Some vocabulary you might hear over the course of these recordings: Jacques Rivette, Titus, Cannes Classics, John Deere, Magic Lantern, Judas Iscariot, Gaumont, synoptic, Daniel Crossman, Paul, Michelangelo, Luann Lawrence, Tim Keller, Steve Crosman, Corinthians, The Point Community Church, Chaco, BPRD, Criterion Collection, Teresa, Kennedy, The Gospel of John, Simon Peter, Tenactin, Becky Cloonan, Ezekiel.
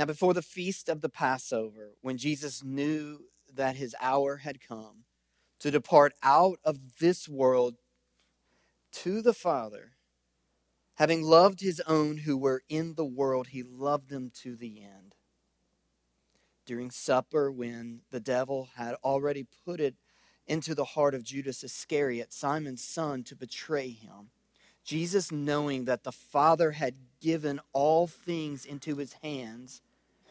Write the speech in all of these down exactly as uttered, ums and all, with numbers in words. Now, before the feast of the Passover, when Jesus knew that his hour had come to depart out of this world to the Father, having loved his own who were in the world, he loved them to the end. During supper, when the devil had already put it into the heart of Judas Iscariot, Simon's son, to betray him, Jesus, knowing that the Father had given all things into his hands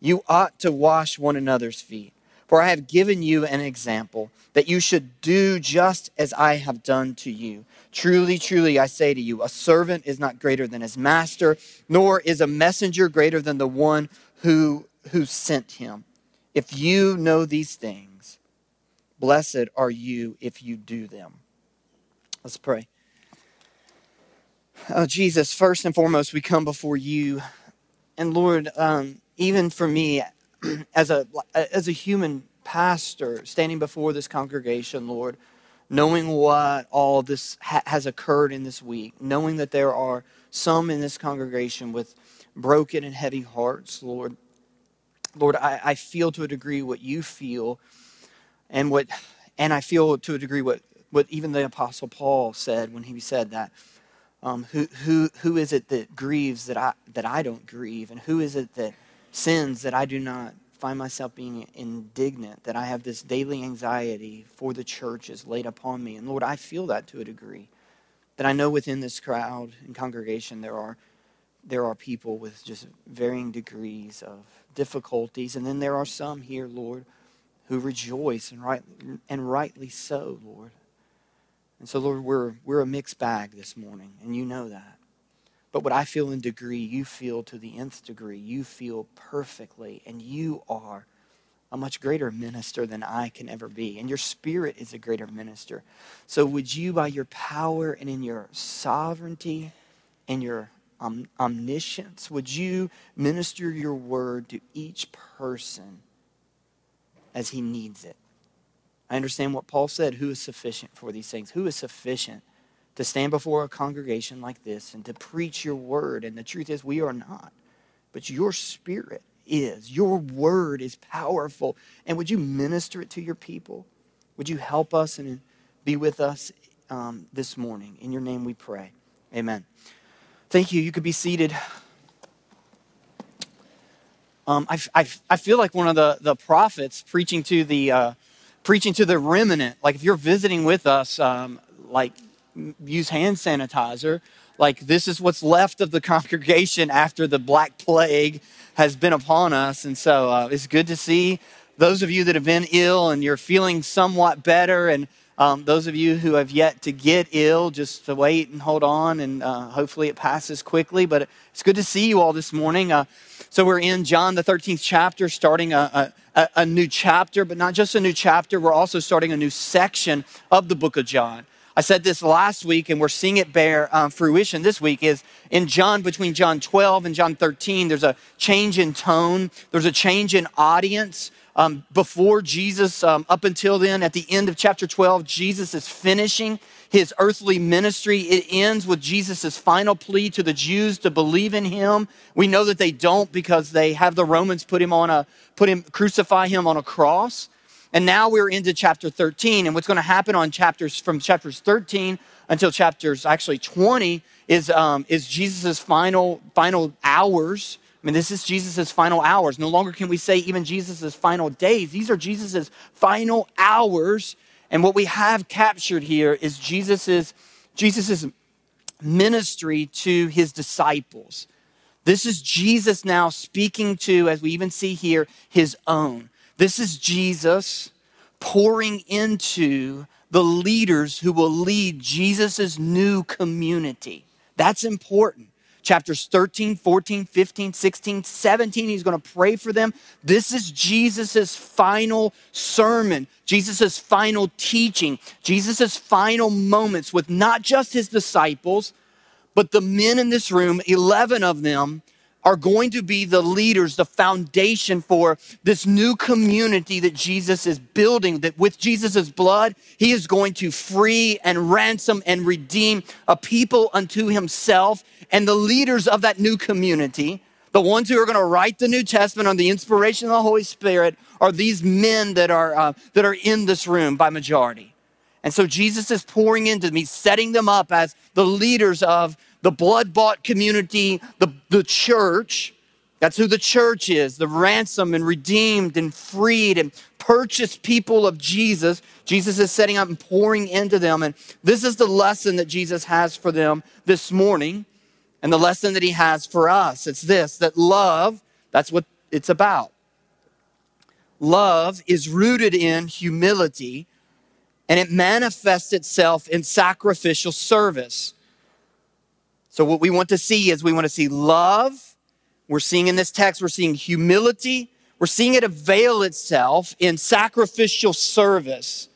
you ought to wash one another's feet. For I have given you an example that you should do just as I have done to you. Truly, truly, I say to you, a servant is not greater than his master, nor is a messenger greater than the one who, who sent him. If you know these things, blessed are you if you do them." Let's pray. Oh, Jesus, first and foremost, we come before you. And Lord, um, even for me, As a as a human pastor standing before this congregation, Lord, knowing what all this ha- has occurred in this week, knowing that there are some in this congregation with broken and heavy hearts, Lord, Lord, I, I feel to a degree what you feel, and what, and I feel to a degree what, what even the Apostle Paul said when he said that. Um, who who who is it that grieves that I that I don't grieve, and who is it that sins that I do not find myself being indignant, that I have this daily anxiety for the church is laid upon me. And Lord, I feel that to a degree, that I know within this crowd and congregation there are there are people with just varying degrees of difficulties. And then there are some here, Lord, who rejoice, and right and rightly so, Lord. And so, Lord, we're we're a mixed bag this morning, and you know that. But what I feel in degree, you feel to the nth degree. You feel perfectly, and you are a much greater minister than I can ever be. And your Spirit is a greater minister. So would you, by your power and in your sovereignty and your om- omniscience, would you minister your word to each person as he needs it? I understand what Paul said, who is sufficient for these things? Who is sufficient to stand before a congregation like this and to preach your word? And the truth is, we are not. But your Spirit is. Your word is powerful. And would you minister it to your people? Would you help us and be with us um, this morning? In your name we pray. Amen. Thank you. You could be seated. Um, I, I, I feel like one of the, the prophets preaching to the, uh, preaching to the remnant. Like, if you're visiting with us, um, like... use hand sanitizer. Like, this is what's left of the congregation after the Black Plague has been upon us. And so uh, it's good to see those of you that have been ill and you're feeling somewhat better. And um, those of you who have yet to get ill, just to wait and hold on. And uh, hopefully it passes quickly. But it's good to see you all this morning. Uh, so we're in John, the thirteenth chapter, starting a, a, a new chapter. But not just a new chapter, we're also starting a new section of the book of John. I said this last week, and we're seeing it bear um, fruition this week, is in John, between John twelve and John thirteen, there's a change in tone. There's a change in audience. Um, before Jesus, um, up until then, at the end of chapter twelve, Jesus is finishing his earthly ministry. It ends with Jesus' final plea to the Jews to believe in him. We know that they don't because they have the Romans put him on a, put him, crucify him on a cross. And now we're into chapter thirteen, and what's going to happen on chapters from chapters thirteen until chapters actually twenty is um, is Jesus' final final hours. I mean, this is Jesus' final hours. No longer can we say even Jesus' final days. These are Jesus' final hours, and what we have captured here is Jesus' Jesus's ministry to his disciples. This is Jesus now speaking to, as we even see here, his own. This is Jesus pouring into the leaders who will lead Jesus' new community. That's important. Chapters thirteen, fourteen, fifteen, sixteen, seventeen, he's going to pray for them. This is Jesus' final sermon, Jesus' final teaching, Jesus' final moments with not just his disciples, but the men in this room, eleven of them, are going to be the leaders, the foundation for this new community that Jesus is building, that with Jesus' blood, he is going to free and ransom and redeem a people unto himself. And the leaders of that new community, the ones who are going to write the New Testament on the inspiration of the Holy Spirit, are these men that are uh, that are in this room by majority. And so Jesus is pouring into them. He's setting them up as the leaders of the blood-bought community, the, the church. That's who the church is, the ransomed and redeemed and freed and purchased people of Jesus. Jesus is setting up and pouring into them. And this is the lesson that Jesus has for them this morning, and the lesson that he has for us. It's this, that love, that's what it's about. Love is rooted in humility, and it manifests itself in sacrificial service. So what we want to see is we want to see love. We're seeing in this text, we're seeing humility. We're seeing it avail itself in sacrificial service.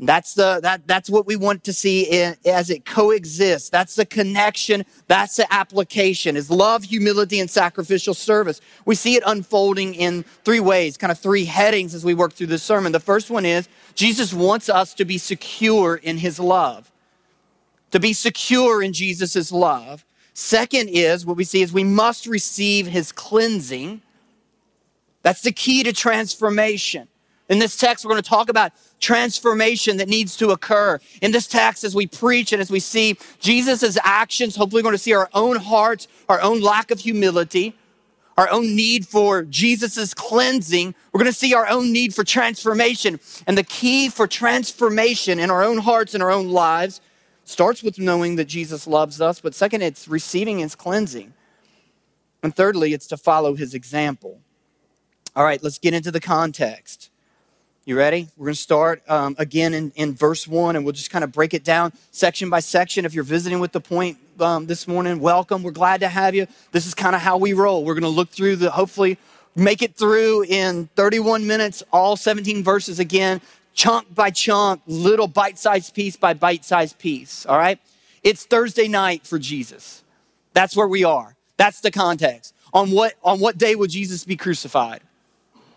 That's the that that's what we want to see in, as it coexists. That's the connection. That's the application, is love, humility, and sacrificial service. We see it unfolding in three ways, kind of three headings as we work through this sermon. The first one is Jesus wants us to be secure in his love. To be secure in Jesus' love. Second is, what we see is we must receive his cleansing. That's the key to transformation. In this text, we're going to talk about transformation that needs to occur. In this text, as we preach and as we see Jesus' actions, hopefully we're going to see our own hearts, our own lack of humility, our own need for Jesus' cleansing. We're going to see our own need for transformation. And the key for transformation in our own hearts and our own lives starts with knowing that Jesus loves us, but second, it's receiving his cleansing. And thirdly, it's to follow his example. All right, let's get into the context. You ready? We're going to start um, again in, in verse one, and we'll just kind of break it down section by section. If you're visiting with The Point um, this morning, welcome. We're glad to have you. This is kind of how we roll. We're going to look through the, hopefully make it through in thirty-one minutes, all seventeen verses again, chunk by chunk, little bite-sized piece by bite-sized piece, all right? It's Thursday night for Jesus. That's where we are. That's the context. On what on what day will Jesus be crucified?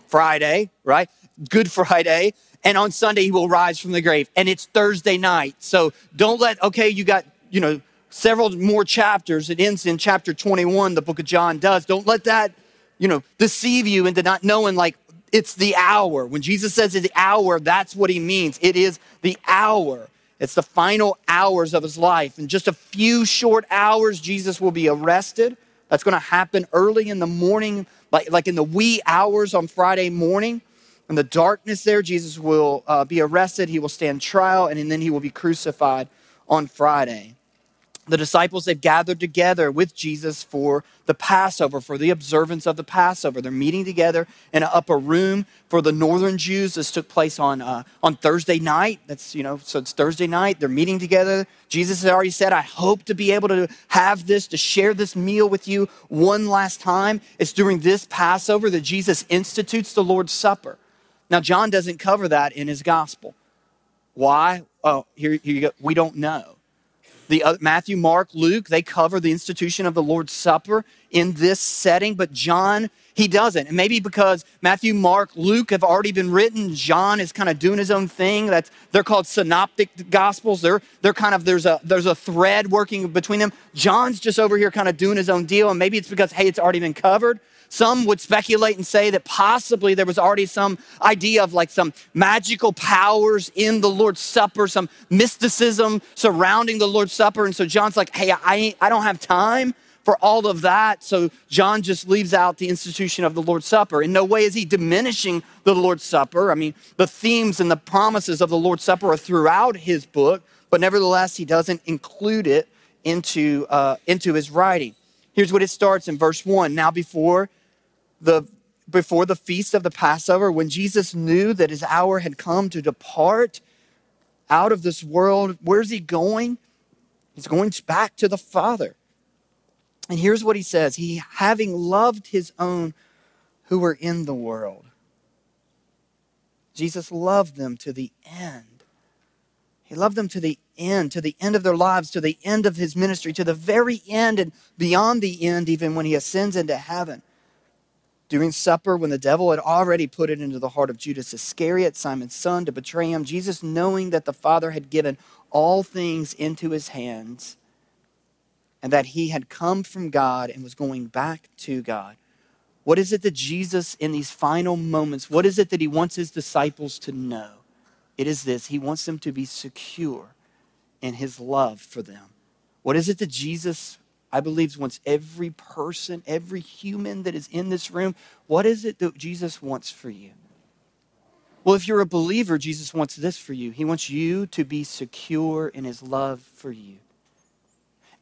Friday, right? Good Friday. And on Sunday, he will rise from the grave. And it's Thursday night. So don't let, okay, you got, you know, several more chapters. It ends in chapter twenty-one, the book of John does. Don't let that, you know, deceive you into not knowing, like, it's the hour. When Jesus says it's the hour, that's what he means. It is the hour. It's the final hours of his life. In just a few short hours, Jesus will be arrested. That's going to happen early in the morning, like, like in the wee hours on Friday morning. In the darkness there, Jesus will uh, be arrested. He will stand trial, and then he will be crucified on Friday. The disciples, they've gathered together with Jesus for the Passover, for the observance of the Passover. They're meeting together in an upper room for the northern Jews. This took place on uh, on Thursday night. That's, you know, so it's Thursday night. They're meeting together. Jesus has already said, I hope to be able to have this, to share this meal with you one last time. It's during this Passover that Jesus institutes the Lord's Supper. Now, John doesn't cover that in his gospel. Why? Oh, here, here you go. We don't know. The uh, Matthew, Mark, Luke, they cover the institution of the Lord's Supper in this setting, but John, he doesn't. And maybe because Matthew, Mark, Luke have already been written, John is kind of doing his own thing. That's they're called synoptic gospels. They're they're kind of there's a there's a thread working between them. John's just over here kind of doing his own deal, and maybe it's because hey, it's already been covered. Some would speculate and say that possibly there was already some idea of like some magical powers in the Lord's Supper, some mysticism surrounding the Lord's Supper. And so John's like, hey, I, I don't have time for all of that. So John just leaves out the institution of the Lord's Supper. In no way is he diminishing the Lord's Supper. I mean, the themes and the promises of the Lord's Supper are throughout his book, but nevertheless, he doesn't include it into, uh, into his writing. Here's what it starts in verse one. Now before the before the feast of the Passover, when Jesus knew that his hour had come to depart out of this world, where's he going? He's going back to the Father. And here's what he says. He, having loved his own who were in the world, Jesus loved them to the end. He loved them to the end. end, to the end of their lives, to the end of his ministry, to the very end and beyond the end, even when he ascends into heaven. During supper, when the devil had already put it into the heart of Judas Iscariot, Simon's son, to betray him, Jesus, knowing that the Father had given all things into his hands and that he had come from God and was going back to God. What is it that Jesus, in these final moments, what is it that he wants his disciples to know? It is this. He wants them to be secure and his love for them. What is it that Jesus, I believe, wants every person, every human that is in this room? What is it that Jesus wants for you? Well, if you're a believer, Jesus wants this for you. He wants you to be secure in his love for you.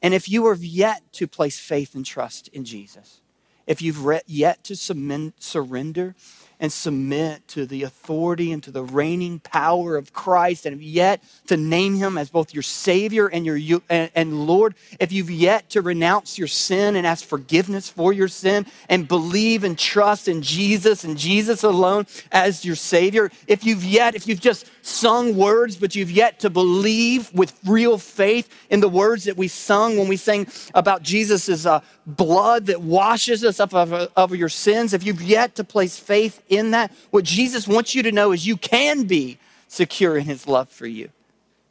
And if you have yet to place faith and trust in Jesus, if you've yet to surrender and submit to the authority and to the reigning power of Christ, and have yet to name him as both your Savior and your and, and Lord, if you've yet to renounce your sin and ask forgiveness for your sin and believe and trust in Jesus and Jesus alone as your Savior, if you've yet, if you've just sung words, but you've yet to believe with real faith in the words that we sung when we sang about Jesus' uh, blood that washes us up of, of your sins, if you've yet to place faith in that, what Jesus wants you to know is you can be secure in his love for you.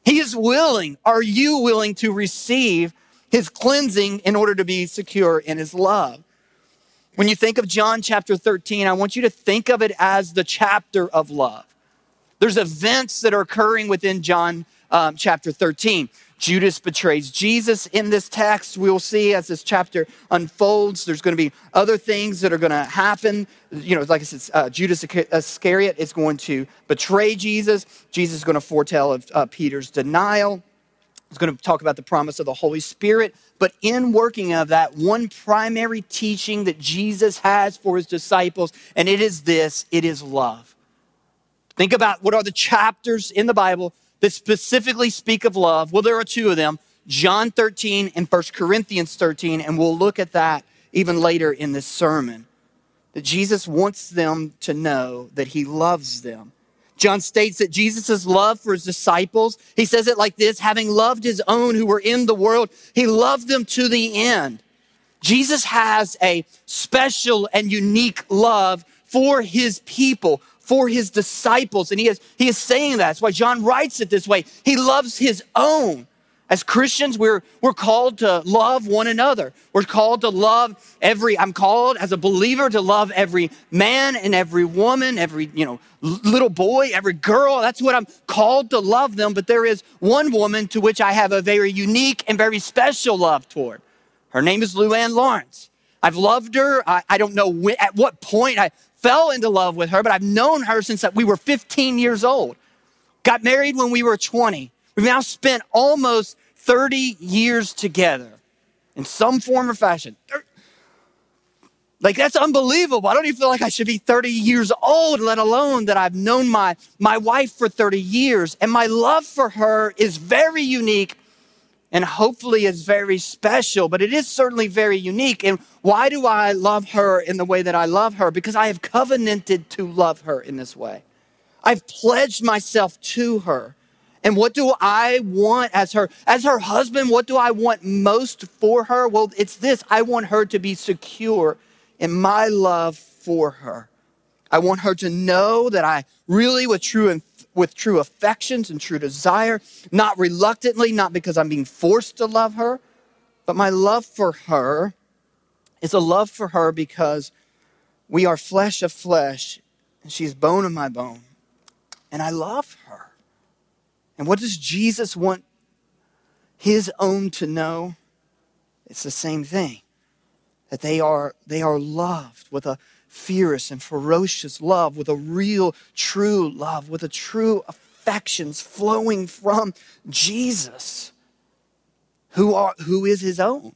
He is willing. Are you willing to receive his cleansing in order to be secure in his love? When you think of John chapter thirteen, I want you to think of it as the chapter of love. There's events that are occurring within John um, chapter thirteen. Judas betrays Jesus in this text. We will see as this chapter unfolds, there's going to be other things that are going to happen. You know, like I said, uh, Judas Iscariot is going to betray Jesus. Jesus is going to foretell of uh, Peter's denial. He's going to talk about the promise of the Holy Spirit. But in working of that, one primary teaching that Jesus has for his disciples, and it is this, it is love. Think about what are the chapters in the Bible that specifically speak of love. Well, there are two of them, John thirteen and First Corinthians thirteen, and we'll look at that even later in this sermon, that Jesus wants them to know that he loves them. John states that Jesus' love for his disciples, he says it like this, having loved his own who were in the world, he loved them to the end. Jesus has a special and unique love for his people, for his disciples. And he is, he is saying that. That's why John writes it this way. He loves his own. As Christians, we're, we're called to love one another. We're called to love every, I'm called as a believer to love every man and every woman, every, you know, little boy, every girl. That's what I'm called to love them. But there is one woman to which I have a very unique and very special love toward. Her name is Luann Lawrence. I've loved her. I, I don't know when, at what point I fell into love with her, but I've known her since we were fifteen years old. Got married when we were twenty. We've now spent almost thirty years together in some form or fashion. Like, that's unbelievable. I don't even feel like I should be thirty years old, let alone that I've known my, my wife for thirty years. And my love for her is very unique and hopefully is very special, but it is certainly very unique. And why do I love her in the way that I love her? Because I have covenanted to love her in this way. I've pledged myself to her. And what do I want as her, as her husband? What do I want most for her? Well, it's this. I want her to be secure in my love for her. I want her to know that I really, with true and with true affections and true desire, not reluctantly, not because I'm being forced to love her, but my love for her is a love for her because we are flesh of flesh and she's bone of my bone. And I love her. And what does Jesus want his own to know? It's the same thing. That they are, they are loved with a fierce and ferocious love, with a real, true love, with a true affections flowing from Jesus, who are, who is his own.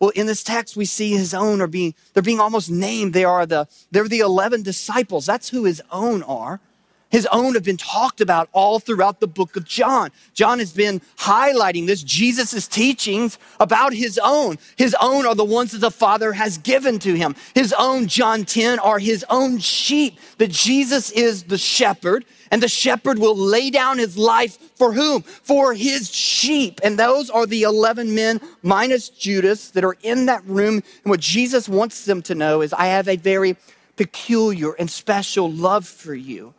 Well, in this text, we see his own are being, they're being almost named. They are the, they're the eleven disciples. That's who his own are. His own have been talked about all throughout the book of John. John has been highlighting this, Jesus' teachings about his own. His own are the ones that the Father has given to him. His own, John ten, are his own sheep, that Jesus is the shepherd, and the shepherd will lay down his life for whom? For his sheep. And those are the eleven men minus Judas that are in that room. And what Jesus wants them to know is, I have a very peculiar and special love for you.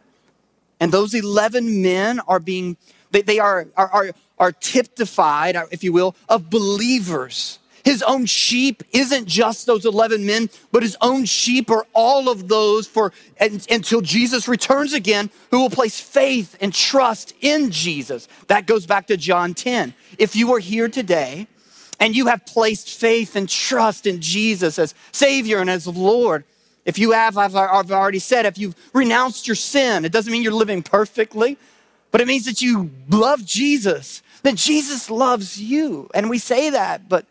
And those eleven men are being, they, they are, are, are, are typified, if you will, of believers. His own sheep isn't just those eleven men, but his own sheep are all of those for and, until Jesus returns again, who will place faith and trust in Jesus. That goes back to John ten. If you are here today and you have placed faith and trust in Jesus as Savior and as Lord, if you have, I've already said, if you've renounced your sin, it doesn't mean you're living perfectly, but it means that you love Jesus, that Jesus loves you. And we say that, but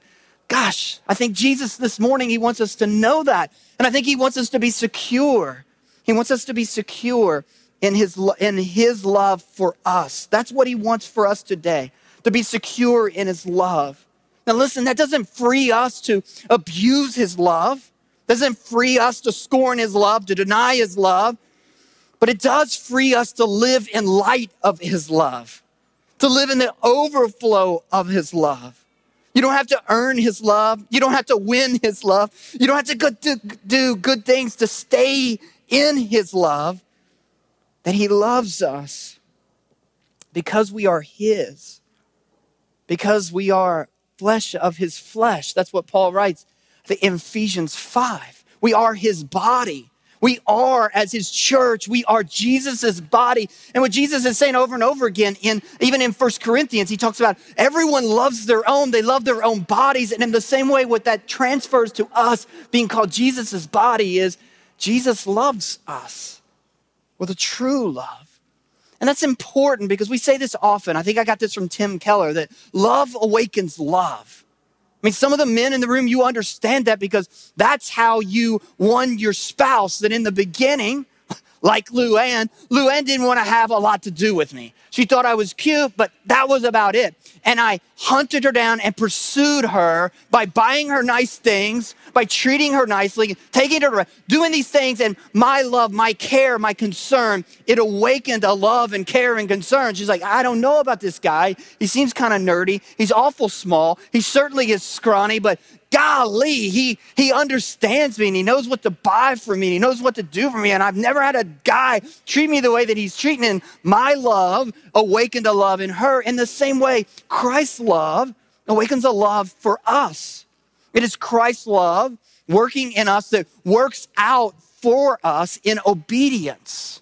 gosh, I think Jesus this morning, he wants us to know that. And I think he wants us to be secure. He wants us to be secure in his, in his love for us. That's what he wants for us today, to be secure in his love. Now listen, that doesn't free us to abuse his love. Doesn't free us to scorn his love, to deny his love, but it does free us to live in light of his love, to live in the overflow of his love. You don't have to earn his love. You don't have to win his love. You don't have to go do, do good things to stay in his love, that he loves us because we are his, because we are flesh of his flesh. That's what Paul writes. The Ephesians five, we are his body. We are, as his church, we are Jesus's body. And what Jesus is saying over and over again, in even in First Corinthians, he talks about everyone loves their own. They love their own bodies. And in the same way, what that transfers to us being called Jesus's body is Jesus loves us with a true love. And that's important because we say this often. I think I got this from Tim Keller, that love awakens love. I mean, some of the men in the room, you understand that because that's how you won your spouse. That in the beginning, like Luann, Luann didn't want to have a lot to do with me. She thought I was cute, but that was about it. And I hunted her down and pursued her by buying her nice things, by treating her nicely, taking her to, doing these things. And my love, my care, my concern, it awakened a love and care and concern. She's like, I don't know about this guy. He seems kind of nerdy. He's awful small. He certainly is scrawny, but golly, he, he understands me and he knows what to buy for me. And he knows what to do for me. And I've never had a guy treat me the way that he's treating. And my love awakened a love in her. In the same way, Christ's love awakens a love for us. It is Christ's love working in us that works out for us in obedience.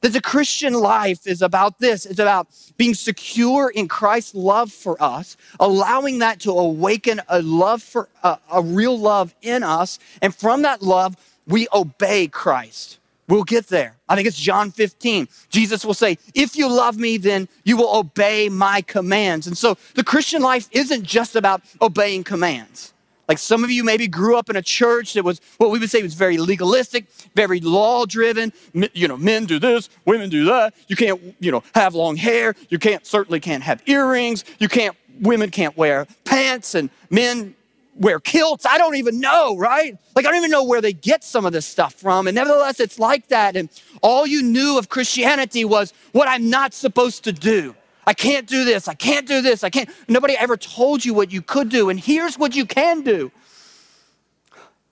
That the Christian life is about this. It's about being secure in Christ's love for us, allowing that to awaken a love for uh, a real love in us. And from that love, we obey Christ. We'll get there. I think it's John fifteen. Jesus will say, if you love me, then you will obey my commands. And so the Christian life isn't just about obeying commands. Like some of you maybe grew up in a church that was what we would say was very legalistic, very law-driven. You know, men do this, women do that. You can't, you know, have long hair. You can't, certainly can't have earrings. You can't, women can't wear pants and men wear kilts. I don't even know, right? Like, I don't even know where they get some of this stuff from. And nevertheless, it's like that. And all you knew of Christianity was what I'm not supposed to do. I can't do this. I can't do this. I can't. Nobody ever told you what you could do. And here's what you can do.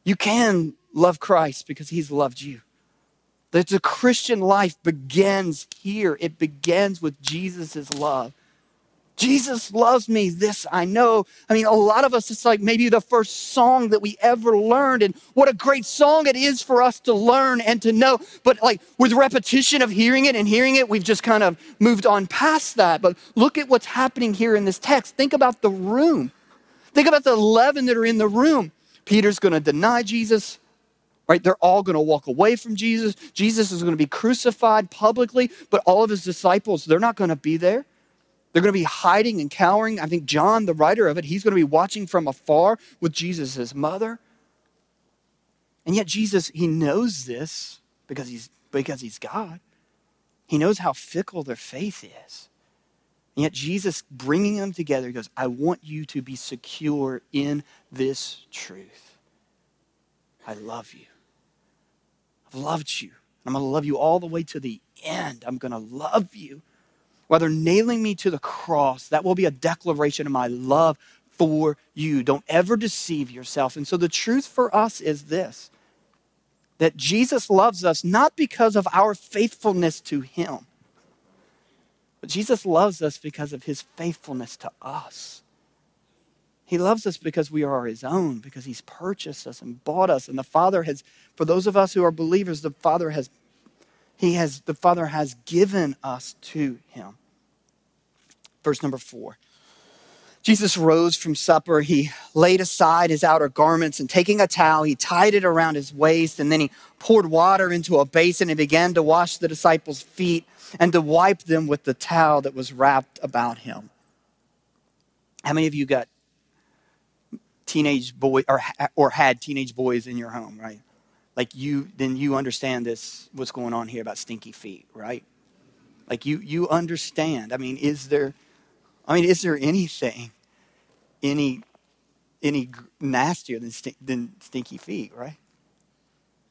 You can love Christ because he's loved you. That the Christian life begins here. It begins with Jesus' love. Jesus loves me, this I know. I mean, a lot of us, it's like maybe the first song that we ever learned, and what a great song it is for us to learn and to know. But like with repetition of hearing it and hearing it, we've just kind of moved on past that. But look at what's happening here in this text. Think about the room. Think about the eleven that are in the room. Peter's gonna deny Jesus. Right? They're all going to walk away from Jesus. Jesus is going to be crucified publicly, but all of his disciples, they're not going to be there. They're going to be hiding and cowering. I think John, the writer of it, he's going to be watching from afar with Jesus' mother. And yet Jesus, he knows this because he's, because he's God. He knows how fickle their faith is. And yet Jesus, bringing them together, he goes, I want you to be secure in this truth. I love you. I've loved you. I'm going to love you all the way to the end. I'm going to love you. While they're nailing me to the cross, that will be a declaration of my love for you. Don't ever deceive yourself. And so the truth for us is this, that Jesus loves us not because of our faithfulness to him, but Jesus loves us because of his faithfulness to us. He loves us because we are his own, because he's purchased us and bought us. And the Father has, for those of us who are believers, the Father has, he has, the Father has given us to him. Verse number four. Jesus rose from supper. He laid aside his outer garments and taking a towel, he tied it around his waist and then he poured water into a basin and began to wash the disciples' feet and to wipe them with the towel that was wrapped about him. How many of you got teenage boy or or had teenage boys in your home, right? Like you, then you understand this, what's going on here about stinky feet, right? Like you, you understand. I mean, is there, I mean, is there anything, any, any nastier than st- than stinky feet, right?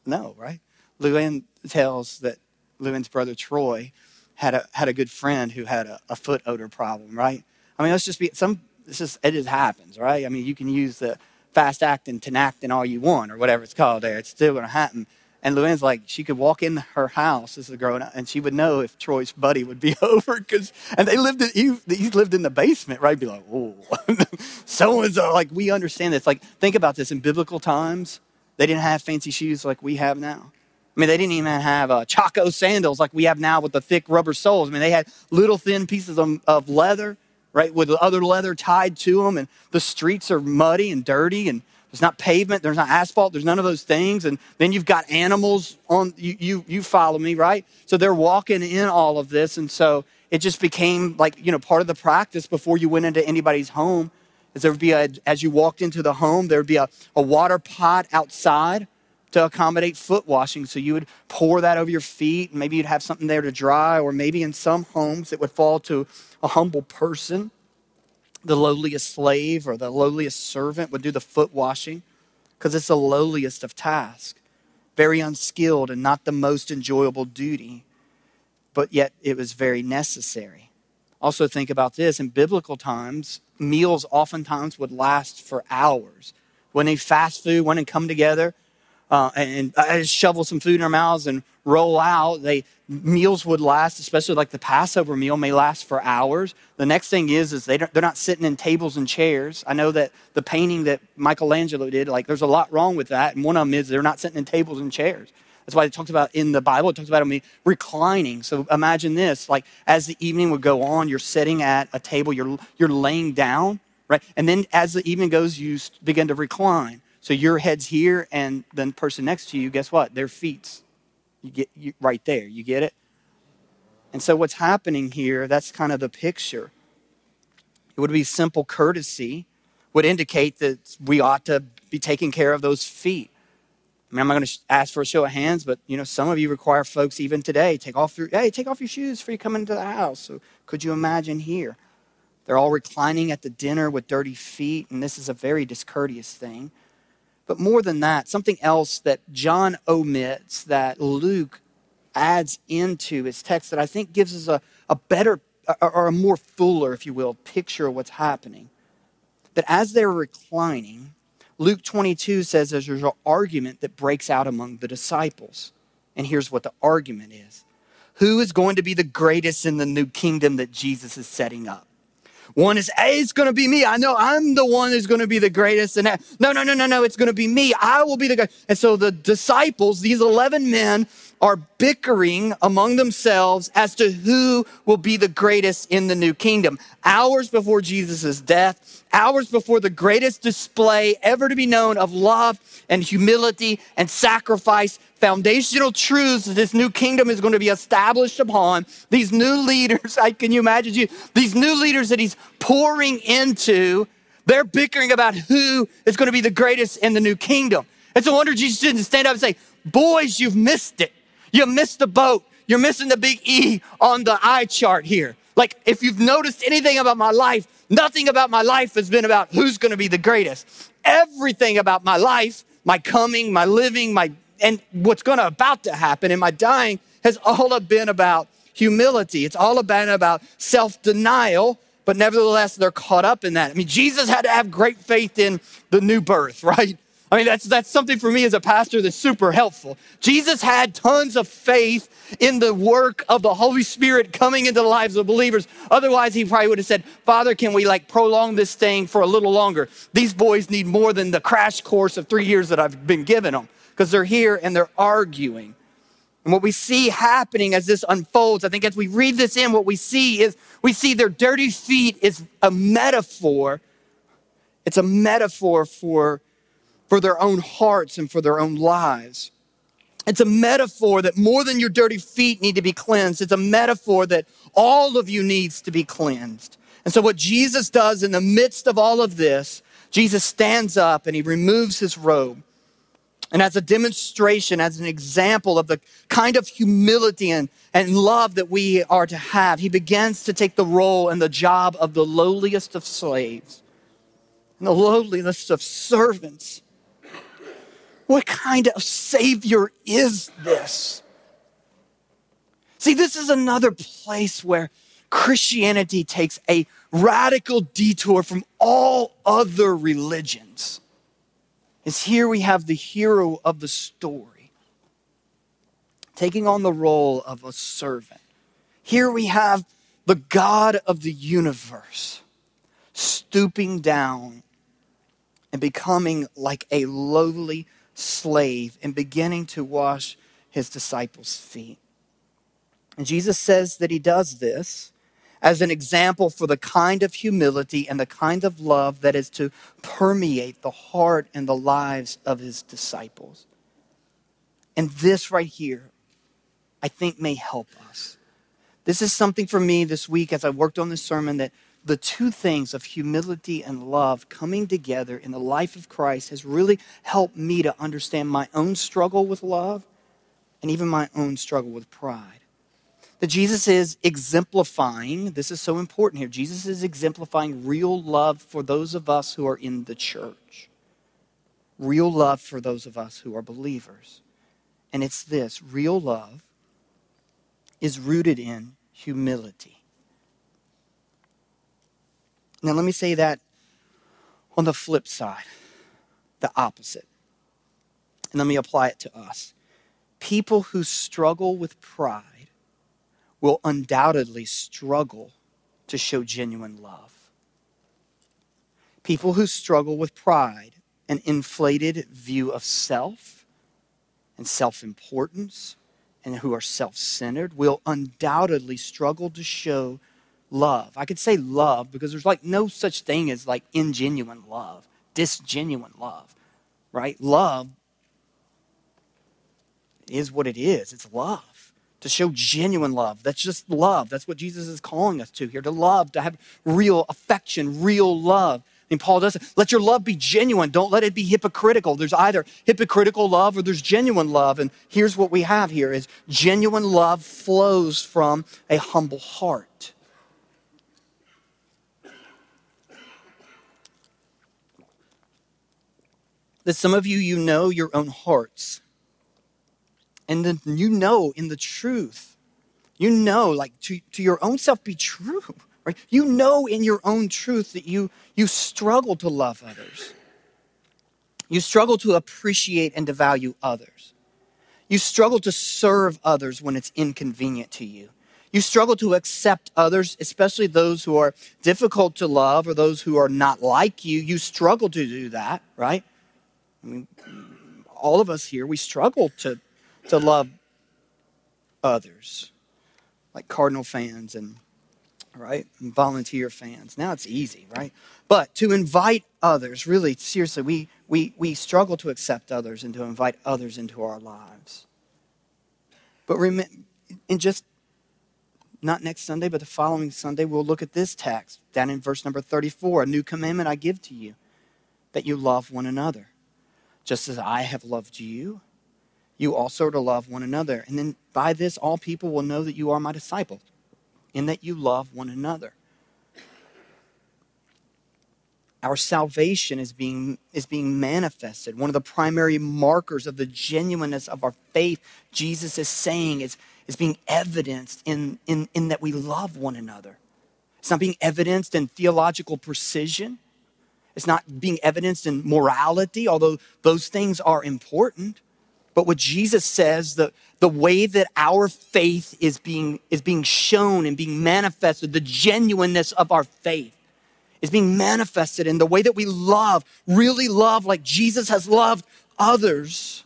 No, right? Luann tells that Luann's brother Troy had a had a good friend who had a, a foot odor problem, right? I mean, let's just be some. It's just, it just happens, right? I mean, you can use the fast-acting, tenactin all you want or whatever it's called there. It's still going to happen. And Luann's like, she could walk in her house as a grown up, and she would know if Troy's buddy would be over. Cause, and they lived in, he, he lived in the basement, right? Be like, oh, so-and-so. Like, we understand this. Like, think about this. In biblical times, they didn't have fancy shoes like we have now. I mean, they didn't even have uh, Chaco sandals like we have now with the thick rubber soles. I mean, they had little thin pieces of, of leather, right, with other leather tied to them, and the streets are muddy and dirty, and there's not pavement, there's not asphalt, there's none of those things, and then you've got animals on, you you, you follow me, right? So they're walking in all of this, and so it just became like, you know, part of the practice before you went into anybody's home, is there would be, a, as you walked into the home, there would be a, a water pot outside to accommodate foot washing, so you would pour that over your feet, and maybe you'd have something there to dry, or maybe in some homes it would fall to a humble person. The lowliest slave or the lowliest servant would do the foot washing because it's the lowliest of tasks, very unskilled and not the most enjoyable duty, but yet it was very necessary. Also think about this, in biblical times, meals oftentimes would last for hours. When they fast food, when they come together, Uh, and uh, shovel some food in our mouths and roll out. They meals would last, especially like the Passover meal, may last for hours. The next thing is, is they don't, they're not sitting in tables and chairs. I know that the painting that Michelangelo did, like there's a lot wrong with that. And one of them is they're not sitting in tables and chairs. That's why it talks about in the Bible, it talks about them reclining. So imagine this, like as the evening would go on, you're sitting at a table, you're you're laying down, right? And then as the evening goes, you begin to recline. So your head's here and the person next to you, guess what? Their feet's you get, you, right there. You get it? And so what's happening here, that's kind of the picture. It would be simple courtesy would indicate that we ought to be taking care of those feet. I mean, I'm not going to ask for a show of hands, but you know, some of you require folks even today, take off your, hey, take off your shoes before you come into the house. So could you imagine here? They're all reclining at the dinner with dirty feet, and this is a very discourteous thing. But more than that, something else that John omits that Luke adds into his text that I think gives us a, a better or a more fuller, if you will, picture of what's happening. That as they're reclining, Luke twenty-two says there's an argument that breaks out among the disciples. And here's what the argument is. Who is going to be the greatest in the new kingdom that Jesus is setting up? One is, hey, it's going to be me. I know I'm the one who's going to be the greatest. And no, no, no, no, no, it's going to be me. I will be the guy. And so the disciples, these eleven men, are bickering among themselves as to who will be the greatest in the new kingdom. Hours before Jesus' death, hours before the greatest display ever to be known of love and humility and sacrifice, foundational truths that this new kingdom is going to be established upon. These new leaders, I, can you imagine you? These new leaders that he's pouring into, they're bickering about who is going to be the greatest in the new kingdom. It's a wonder Jesus didn't stand up and say, boys, you've missed it. You missed the boat. You're missing the big E on the eye chart here. Like, if you've noticed anything about my life, nothing about my life has been about who's going to be the greatest. Everything about my life, my coming, my living, my and what's going to about to happen and my dying has all been about humility. It's all been about self-denial, but nevertheless, they're caught up in that. I mean, Jesus had to have great faith in the new birth, right? I mean, that's that's something for me as a pastor that's super helpful. Jesus had tons of faith in the work of the Holy Spirit coming into the lives of believers. Otherwise, he probably would have said, Father, can we like prolong this thing for a little longer? These boys need more than the crash course of three years that I've been giving them, because they're here and they're arguing. And what we see happening as this unfolds, I think as we read this in, what we see is we see their dirty feet is a metaphor. It's a metaphor for for their own hearts and for their own lives. It's a metaphor that more than your dirty feet need to be cleansed. It's a metaphor that all of you needs to be cleansed. And so what Jesus does in the midst of all of this, Jesus stands up and he removes his robe. And as a demonstration, as an example of the kind of humility and, and love that we are to have, he begins to take the role and the job of the lowliest of slaves and the lowliest of servants. What kind of Savior is this? See, this is another place where Christianity takes a radical detour from all other religions. It's here we have the hero of the story taking on the role of a servant. Here we have the God of the universe stooping down and becoming like a lowly slave and beginning to wash his disciples' feet. And Jesus says that he does this as an example for the kind of humility and the kind of love that is to permeate the heart and the lives of his disciples. And this right here, I think, may help us. This is something for me this week as I worked on this sermon, that the two things of humility and love coming together in the life of Christ has really helped me to understand my own struggle with love and even my own struggle with pride. That Jesus is exemplifying, this is so important here, Jesus is exemplifying real love for those of us who are in the church. Real love for those of us who are believers. And it's this, real love is rooted in humility. Now, let me say that on the flip side, the opposite. And let me apply it to us. People who struggle with pride will undoubtedly struggle to show genuine love. People who struggle with pride, an inflated view of self and self-importance, and who are self-centered, will undoubtedly struggle to show love. I could say love because there's like no such thing as like ingenuine love, disgenuine love, right? Love is what it is. It's love. To show genuine love. That's just love. That's what Jesus is calling us to here, to love, to have real affection, real love. And Paul does it. Let your love be genuine. Don't let it be hypocritical. There's either hypocritical love or there's genuine love. And here's what we have here is genuine love flows from a humble heart. That some of you, you know your own hearts. And then you know in the truth You know, like to, to your own self be true, right? You know in your own truth that you, you struggle to love others. You struggle to appreciate and to value others. You struggle to serve others when it's inconvenient to you. You struggle to accept others, especially those who are difficult to love or those who are not like you. You struggle to do that, right? I mean, all of us here, we struggle to, to love others, like Cardinal fans and, right, and volunteer fans. Now it's easy, right? But to invite others, really, seriously, we, we, we struggle to accept others and to invite others into our lives. But remember, in just... not next Sunday, but the following Sunday, we'll look at this text down in verse number thirty-four. A new commandment I give to you, that you love one another. Just as I have loved you, you also are to love one another. And then by this, all people will know that you are my disciples, in that you love one another. Our salvation is being, is being manifested. One of the primary markers of the genuineness of our faith, Jesus is saying, is, is being evidenced in, in, in that we love one another. It's not being evidenced in theological precision. It's not being evidenced in morality, although those things are important. But what Jesus says, the, the way that our faith is being, is being shown and being manifested, the genuineness of our faith, is being manifested in the way that we love, really love like Jesus has loved others.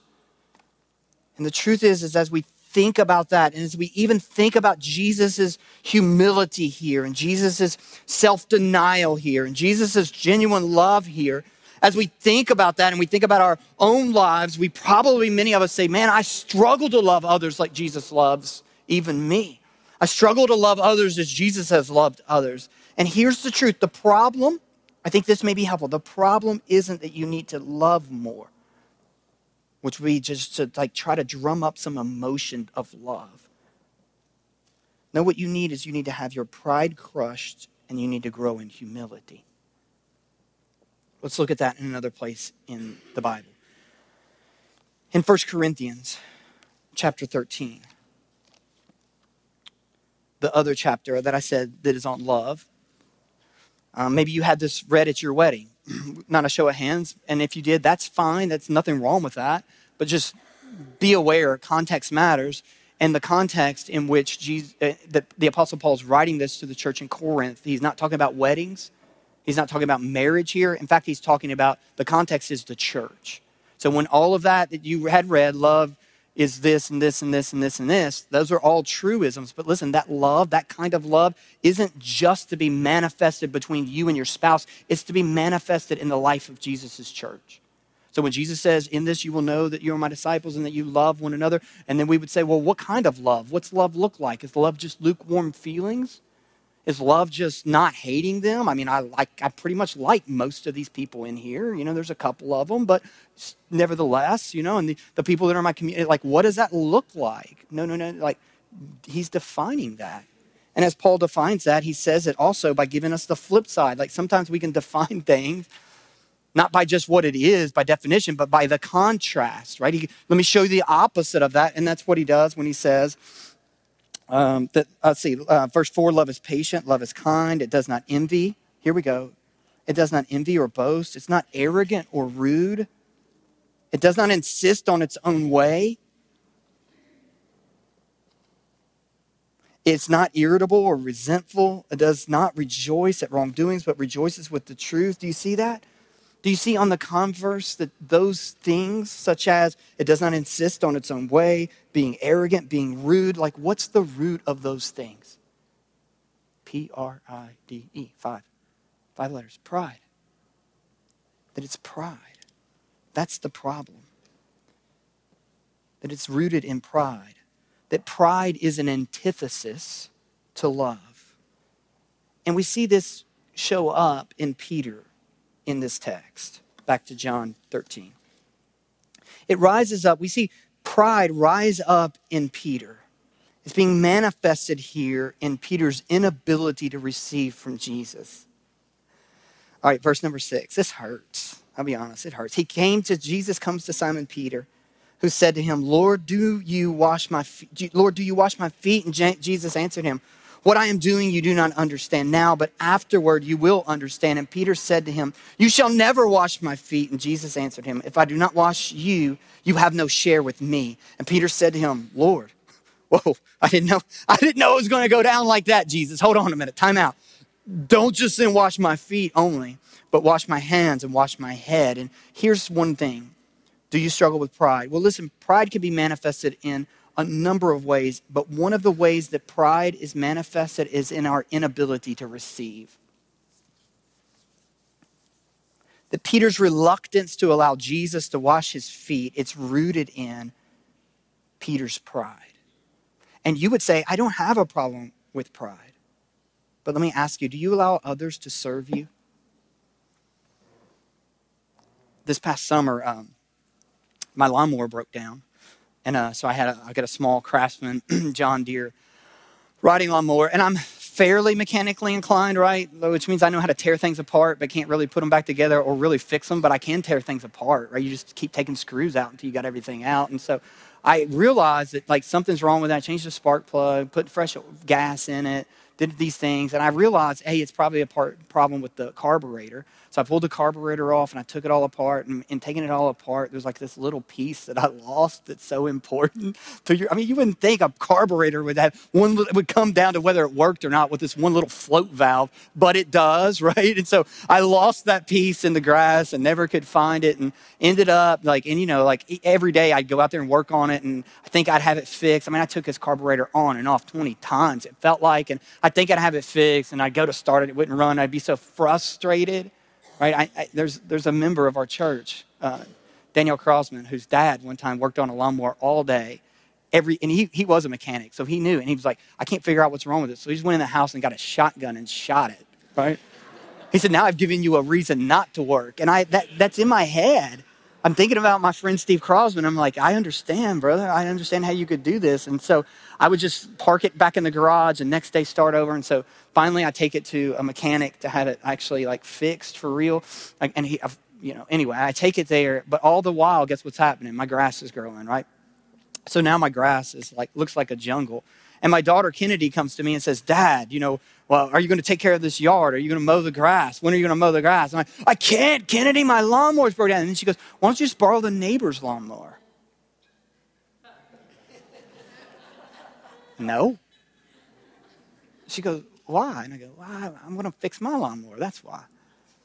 And the truth is, is as we think about that, and as we even think about Jesus's humility here, and Jesus's self-denial here, and Jesus's genuine love here, as we think about that and we think about our own lives, we probably, many of us say, man, I struggle to love others like Jesus loves even me. I struggle to love others as Jesus has loved others. And here's the truth. The problem, I think this may be helpful. The problem isn't that you need to love more, which we just to like try to drum up some emotion of love. No, what you need is you need to have your pride crushed and you need to grow in humility. Let's look at that in another place in the Bible. In First Corinthians chapter thirteen, the other chapter that I said that is on love. Um, maybe you had this read at your wedding, not a show of hands. And if you did, that's fine. That's nothing wrong with that. But just be aware, context matters. And the context in which Jesus, uh, the, the Apostle Paul is writing this to the church in Corinth, he's not talking about weddings. He's not talking about marriage here. In fact, he's talking about the context is the church. So when all of that that you had read, love is this and this and this and this and this. Those are all truisms. But listen, that love, that kind of love isn't just to be manifested between you and your spouse. It's to be manifested in the life of Jesus' church. So when Jesus says, in this you will know that you are my disciples and that you love one another. And then we would say, well, what kind of love? What's love look like? Is love just lukewarm feelings? Is love just not hating them? I mean, I like I pretty much like most of these people in here. You know, there's a couple of them, but nevertheless, you know, and the, the people that are in my community, like, what does that look like? No, no, no, like, he's defining that. And as Paul defines that, he says it also by giving us the flip side. Like, sometimes we can define things not by just what it is, by definition, but by the contrast, right? He, let me show you the opposite of that, and that's what he does when he says, Um, that, let's see, uh, verse four, love is patient, love is kind, it does not envy. Here we go. It does not envy or boast. It's not arrogant or rude. It does not insist on its own way. It's not irritable or resentful. It does not rejoice at wrongdoings, but rejoices with the truth. Do you see that? Do you see on the converse that those things such as it does not insist on its own way, being arrogant, being rude, like what's the root of those things? P R I D E, five. Five letters, pride. That it's pride. That's the problem. That it's rooted in pride. That pride is an antithesis to love. And we see this show up in Peter. In this text, back to John thirteen. It rises up, we see pride rise up in Peter. It's being manifested here in Peter's inability to receive from Jesus. All right, verse number six, this hurts. I'll be honest, it hurts. He came to, Jesus comes to Simon Peter. who said to him, Lord, do you wash my feet? Lord, do you wash my feet? And Jesus answered him, what I am doing you do not understand now, but afterward you will understand. And Peter said to him, you shall never wash my feet. And Jesus answered him, if I do not wash you, you have no share with me. And Peter said to him, Lord, whoa, I didn't know, I didn't know it was going to go down like that, Jesus. Hold on a minute, time out. Don't just then wash my feet only, but wash my hands and wash my head. And here's one thing. Do you struggle with pride? Well, listen, pride can be manifested in a number of ways, but one of the ways that pride is manifested is in our inability to receive. That Peter's reluctance to allow Jesus to wash his feet, it's rooted in Peter's pride. And you would say, I don't have a problem with pride. But let me ask you, do you allow others to serve you? This past summer, um, my lawnmower broke down. And uh, so I had a, I got a small Craftsman John Deere riding lawnmower, and I'm fairly mechanically inclined, right? Which means I know how to tear things apart, but can't really put them back together or really fix them, but I can tear things apart, right? You just keep taking screws out until you got everything out. And so I realized that like something's wrong with that. I changed the spark plug, put fresh gas in it, did these things. And I realized, hey, it's probably a part, problem with the carburetor. So I pulled the carburetor off and I took it all apart. And, and taking it all apart, there's like this little piece that I lost that's so important to your, I mean, you wouldn't think a carburetor would have one, it would come down to whether it worked or not with this one little float valve, but it does, right? And so I lost that piece in the grass and never could find it, and ended up like, and you know, like every day I'd go out there and work on it, and I think I'd have it fixed. I mean, I took his carburetor on and off twenty times, it felt like, and I think I'd have it fixed, and I'd go to start it, it wouldn't run. I'd be so frustrated. Right, I, I, there's there's a member of our church, uh, Daniel Crossman, whose dad one time worked on a lawnmower all day, every and he he was a mechanic, so he knew, and he was like, I can't figure out what's wrong with it, so he just went in the house and got a shotgun and shot it. Right, he said, now I've given you a reason not to work, and I that that's in my head. I'm thinking about my friend Steve Crosman. I'm like, I understand, brother. I understand how you could do this. And so I would just park it back in the garage and next day start over. And so finally I take it to a mechanic to have it actually like fixed for real. Like, and he, I've, you know, anyway, I take it there. But all the while, guess what's happening? My grass is growing, right? So now my grass is like, looks like a jungle. And my daughter Kennedy comes to me and says, Dad, you know, well, are you going to take care of this yard? Are you going to mow the grass? When are you going to mow the grass? I'm like, I can't, Kennedy, my lawnmower's broke down. And then she goes, why don't you just borrow the neighbor's lawnmower? No. She goes, why? And I go, well, I'm going to fix my lawnmower. That's why.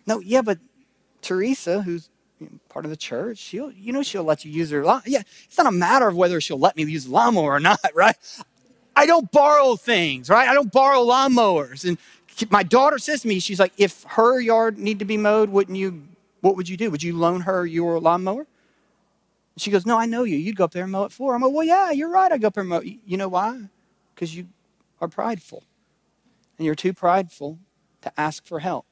No, yeah, but Teresa, who's part of the church, she'll, you know, she'll let you use her lawn. Yeah, it's not a matter of whether she'll let me use the lawnmower or not, right? I don't borrow things, right? I don't borrow lawnmowers. And my daughter says to me, she's like, if her yard need to be mowed, wouldn't you, what would you do? Would you loan her your lawnmower? She goes, no, I know you. You'd go up there and mow it for her. I'm like, well, yeah, you're right. I go up there and mow. You know why? Because you are prideful. And you're too prideful to ask for help.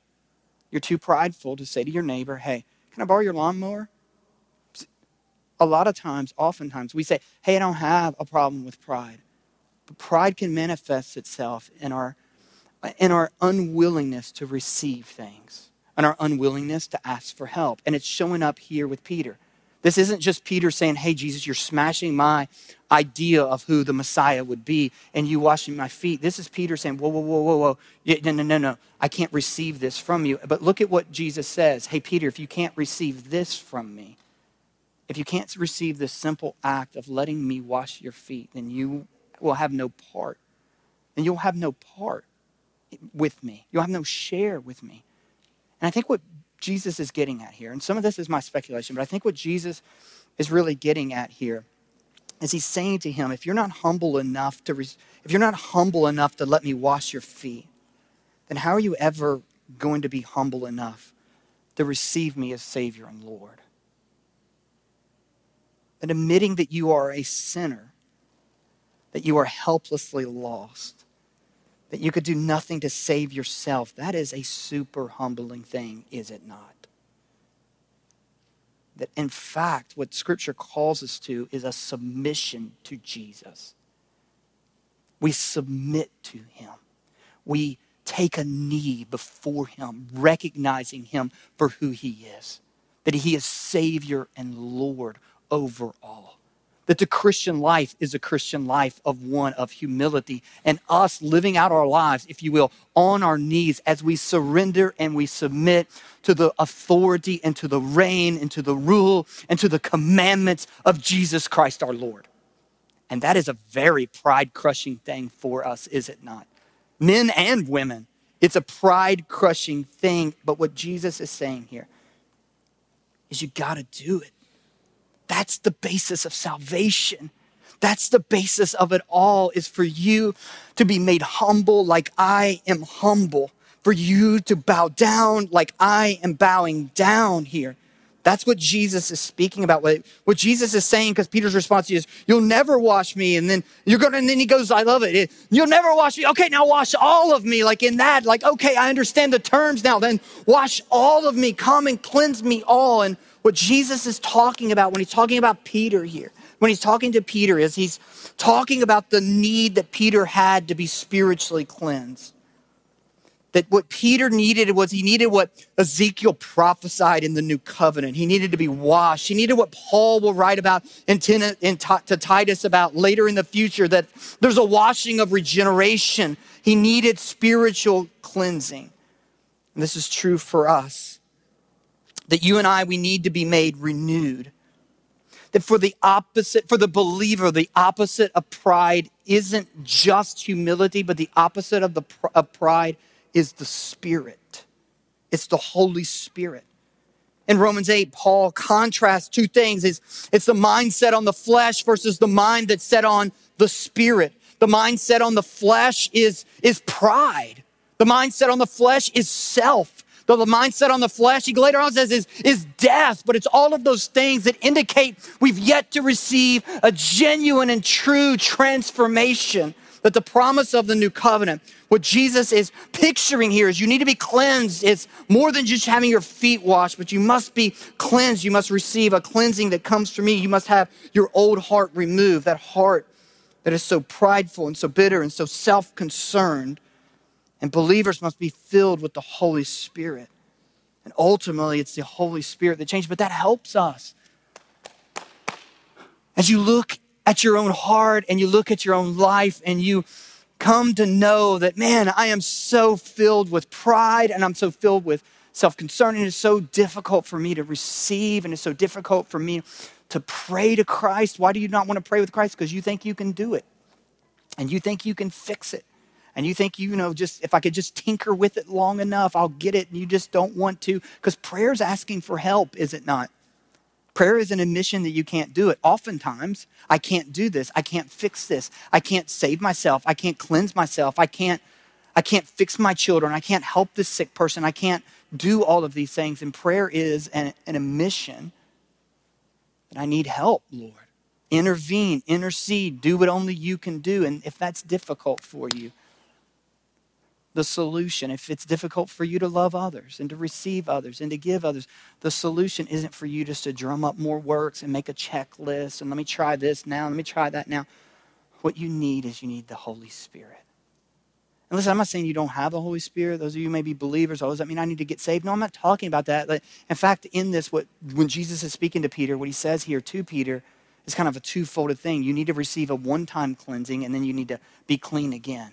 You're too prideful to say to your neighbor, hey, can I borrow your lawnmower? A lot of times, oftentimes, we say, hey, I don't have a problem with pride. But pride can manifest itself in our in our unwillingness to receive things and our unwillingness to ask for help. And it's showing up here with Peter. This isn't just Peter saying, hey, Jesus, you're smashing my idea of who the Messiah would be and you washing my feet. This is Peter saying, whoa, whoa, whoa, whoa, whoa. Yeah, no, no, no, no. I can't receive this from you. But look at what Jesus says. Hey, Peter, if you can't receive this from me, if you can't receive this simple act of letting me wash your feet, then you will have no part, and you'll have no part with me. You'll have no share with me. And I think what Jesus is getting at here, and some of this is my speculation, but I think what Jesus is really getting at here is he's saying to him, if you're not humble enough to, if you're not humble enough to let me wash your feet, then how are you ever going to be humble enough to receive me as Savior and Lord? And admitting that you are a sinner, that you are helplessly lost, that you could do nothing to save yourself. That is a super humbling thing, is it not? That in fact, what Scripture calls us to is a submission to Jesus. We submit to him. We take a knee before him, recognizing him for who he is, that he is Savior and Lord over all. that the Christian life is a Christian life of one of humility and us living out our lives, if you will, on our knees as we surrender and we submit to the authority and to the reign and to the rule and to the commandments of Jesus Christ our Lord. And that is a very pride-crushing thing for us, is it not? Men and women, it's a pride-crushing thing. But what Jesus is saying here is you gotta do it. That's the basis of salvation. That's the basis of it all, is for you to be made humble like I am humble, for you to bow down like I am bowing down here. That's what Jesus is speaking about. What, what Jesus is saying, because Peter's response is, you'll never wash me. And then you're going to, and then he goes, I love it. You'll never wash me. Okay, now wash all of me. Like in that, like, okay, I understand the terms now. Then wash all of me. Come and cleanse me all. And what Jesus is talking about when he's talking about Peter here, when he's talking to Peter, is he's talking about the need that Peter had to be spiritually cleansed. That what Peter needed was, he needed what Ezekiel prophesied in the new covenant. He needed to be washed. He needed what Paul will write about in, ten, in to Titus about later in the future, that there's a washing of regeneration. He needed spiritual cleansing. And this is true for us. That you and I, we need to be made renewed. That for the opposite, for the believer, the opposite of pride isn't just humility, but the opposite of the of pride is the Spirit. It's the Holy Spirit. In Romans eight, Paul contrasts two things. It's, it's the mind set on the flesh versus the mind that's set on the Spirit. The mind set on the flesh is, is pride. The mind set on the flesh is self. Though the mindset on the flesh, he later on says, is, is death. But it's all of those things that indicate we've yet to receive a genuine and true transformation. That the promise of the new covenant, what Jesus is picturing here, is you need to be cleansed. It's more than just having your feet washed, but you must be cleansed. You must receive a cleansing that comes from me. You must have your old heart removed, that heart that is so prideful and so bitter and so self-concerned. And believers must be filled with the Holy Spirit. And ultimately, it's the Holy Spirit that changes, but that helps us. As you look at your own heart and you look at your own life and you come to know that, man, I am so filled with pride and I'm so filled with self-concern, and it's so difficult for me to receive and it's so difficult for me to pray to Christ. Why do you not want to pray with Christ? Because you think you can do it and you think you can fix it. And you think, you know, just if I could just tinker with it long enough, I'll get it. And you just don't want to, because prayer is asking for help, is it not? Prayer is an admission that you can't do it. Oftentimes, I can't do this. I can't fix this. I can't save myself. I can't cleanse myself. I can't, I can't fix my children. I can't help this sick person. I can't do all of these things. And prayer is an, an admission that I need help, Lord. Intervene, intercede, do what only you can do. And if that's difficult for you, the solution, if it's difficult for you to love others and to receive others and to give others, the solution isn't for you just to drum up more works and make a checklist and let me try this now, let me try that now. What you need is you need the Holy Spirit. And listen, I'm not saying you don't have the Holy Spirit. Those of you who may be believers, oh, does that mean I need to get saved? No, I'm not talking about that. Like, in fact, in this, what when Jesus is speaking to Peter, what he says here to Peter is kind of a two-folded thing. You need to receive a one-time cleansing and then you need to be clean again.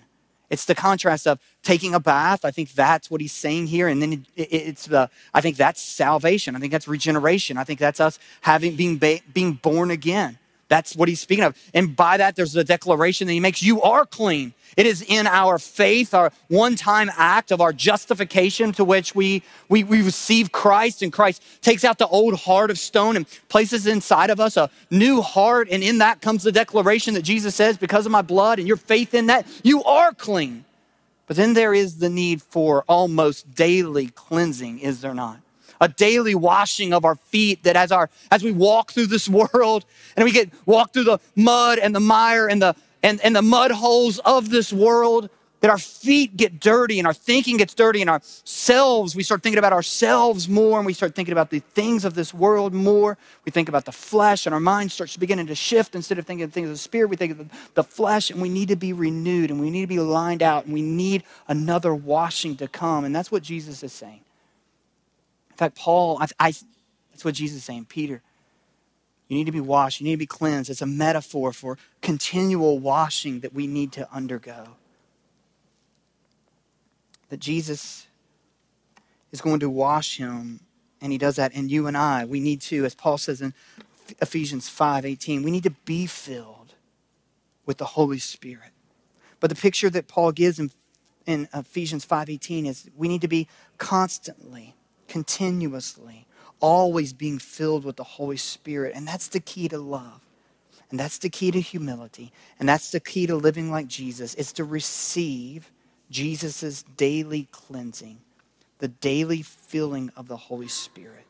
It's the contrast of taking a bath. I think that's what he's saying here. And then it, it, it's the, I think that's salvation. I think that's regeneration. I think that's us having, being, ba- being born again. That's what he's speaking of. And by that, there's the declaration that he makes, you are clean. It is in our faith, our one-time act of our justification, to which we, we, we receive Christ, and Christ takes out the old heart of stone and places inside of us a new heart. And in that comes the declaration that Jesus says, because of my blood and your faith in that, you are clean. But then there is the need for almost daily cleansing, is there not? A daily washing of our feet, that as our as we walk through this world and we get walk through the mud and the mire and the and, and the mud holes of this world, that our feet get dirty and our thinking gets dirty and ourselves, we start thinking about ourselves more and we start thinking about the things of this world more. We think about the flesh and our mind starts beginning to shift. Instead of thinking of things of the spirit, we think of the flesh, and we need to be renewed and we need to be lined out and we need another washing to come. And that's what Jesus is saying. In fact, Paul, I, I, that's what Jesus is saying, Peter, You need to be washed. You need to be cleansed. It's a metaphor for continual washing that we need to undergo. That Jesus is going to wash him, and he does that. And you and I, we need to, as Paul says in Ephesians five eighteen, we need to be filled with the Holy Spirit. But the picture that Paul gives in, in Ephesians five eighteen is we need to be constantly, continuously, always being filled with the Holy Spirit. And that's the key to love. And that's the key to humility. And that's the key to living like Jesus. It's to receive Jesus' daily cleansing, the daily filling of the Holy Spirit.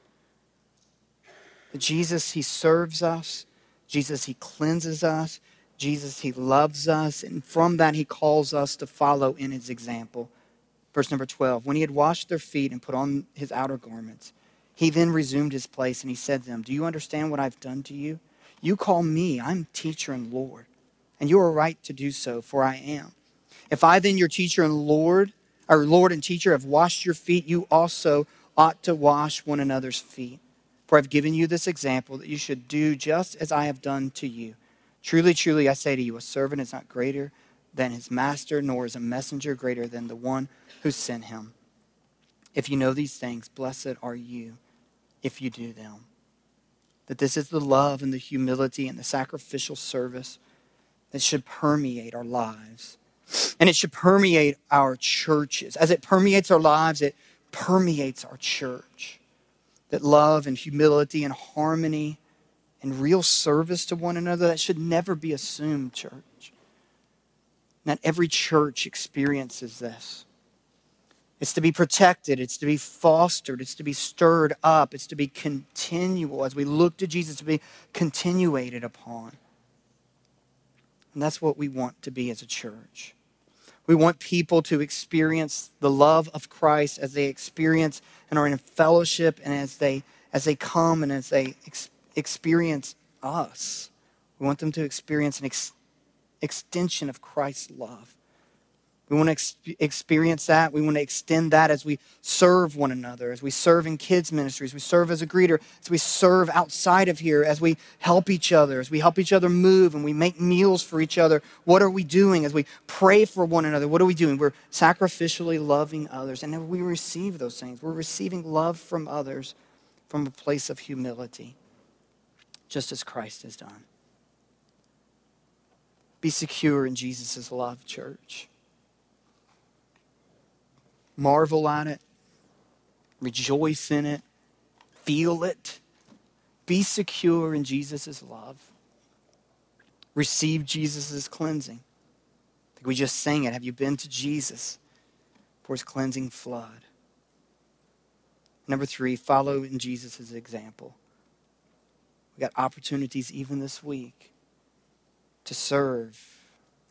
Jesus, he serves us. Jesus, he cleanses us. Jesus, he loves us. And from that, he calls us to follow in his example. Verse number twelve, when he had washed their feet and put on his outer garments, he then resumed his place and he said to them, do you understand what I've done to you? You call me, I'm teacher and Lord, and you are right to do so, for I am. If I then, your teacher and Lord, or Lord and teacher, have washed your feet, you also ought to wash one another's feet. For I've given you this example that you should do just as I have done to you. Truly, truly, I say to you, a servant is not greater than his master, nor is a messenger greater than the one who sent him. If you know these things, blessed are you if you do them. That this is the love and the humility and the sacrificial service that should permeate our lives. And it should permeate our churches. As it permeates our lives, it permeates our church. That love and humility and harmony and real service to one another, that should never be assumed, church. Not every church experiences this. It's to be protected. It's to be fostered. It's to be stirred up. It's to be continual. As we look to Jesus, to be continuated upon. And that's what we want to be as a church. We want people to experience the love of Christ as they experience and are in fellowship, and as they as they come and as they ex- experience us. We want them to experience an ex- extension of Christ's love. We want to ex- experience that. We want to extend that as we serve one another, as we serve in kids ministries, we serve as a greeter, as we serve outside of here, as we help each other, as we help each other move and we make meals for each other. What are we doing as we pray for one another? What are we doing? We're sacrificially loving others. And then we receive those things. We're receiving love from others from a place of humility, just as Christ has done. Be secure in Jesus' love, church. Marvel at it, rejoice in it, feel it. Be secure in Jesus' love. Receive Jesus' cleansing. I think we just sang it. Have you been to Jesus for his cleansing flood? Number three, follow in Jesus' example. We got opportunities even this week to serve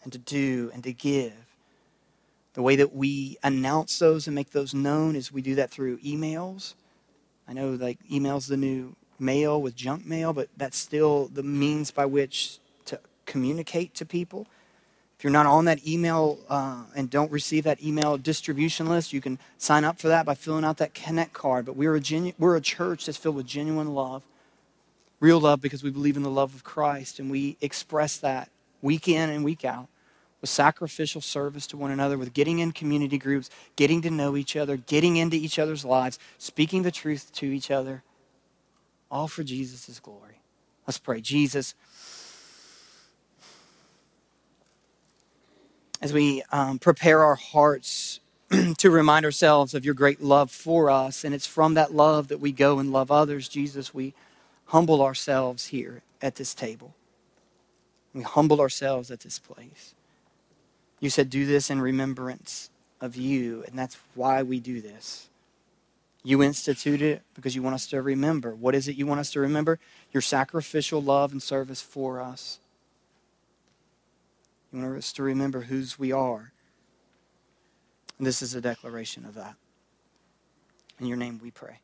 and to do and to give. The way that we announce those and make those known is we do that through emails. I know like email's the new mail with junk mail, but that's still the means by which to communicate to people. If you're not on that email uh, and don't receive that email distribution list, you can sign up for that by filling out that Connect card. But we're a genu- we're a church that's filled with genuine love, real love, because we believe in the love of Christ, and we express that week in and week out, with sacrificial service to one another, with getting in community groups, getting to know each other, getting into each other's lives, speaking the truth to each other, all for Jesus' glory. Let's pray. Jesus, as we um, prepare our hearts to remind ourselves of your great love for us, and it's from that love that we go and love others, Jesus, we humble ourselves here at this table. We humble ourselves at this place. You said, do this in remembrance of you, and that's why we do this. You instituted it because you want us to remember. What is it you want us to remember? Your sacrificial love and service for us. You want us to remember whose we are. And this is a declaration of that. In your name we pray.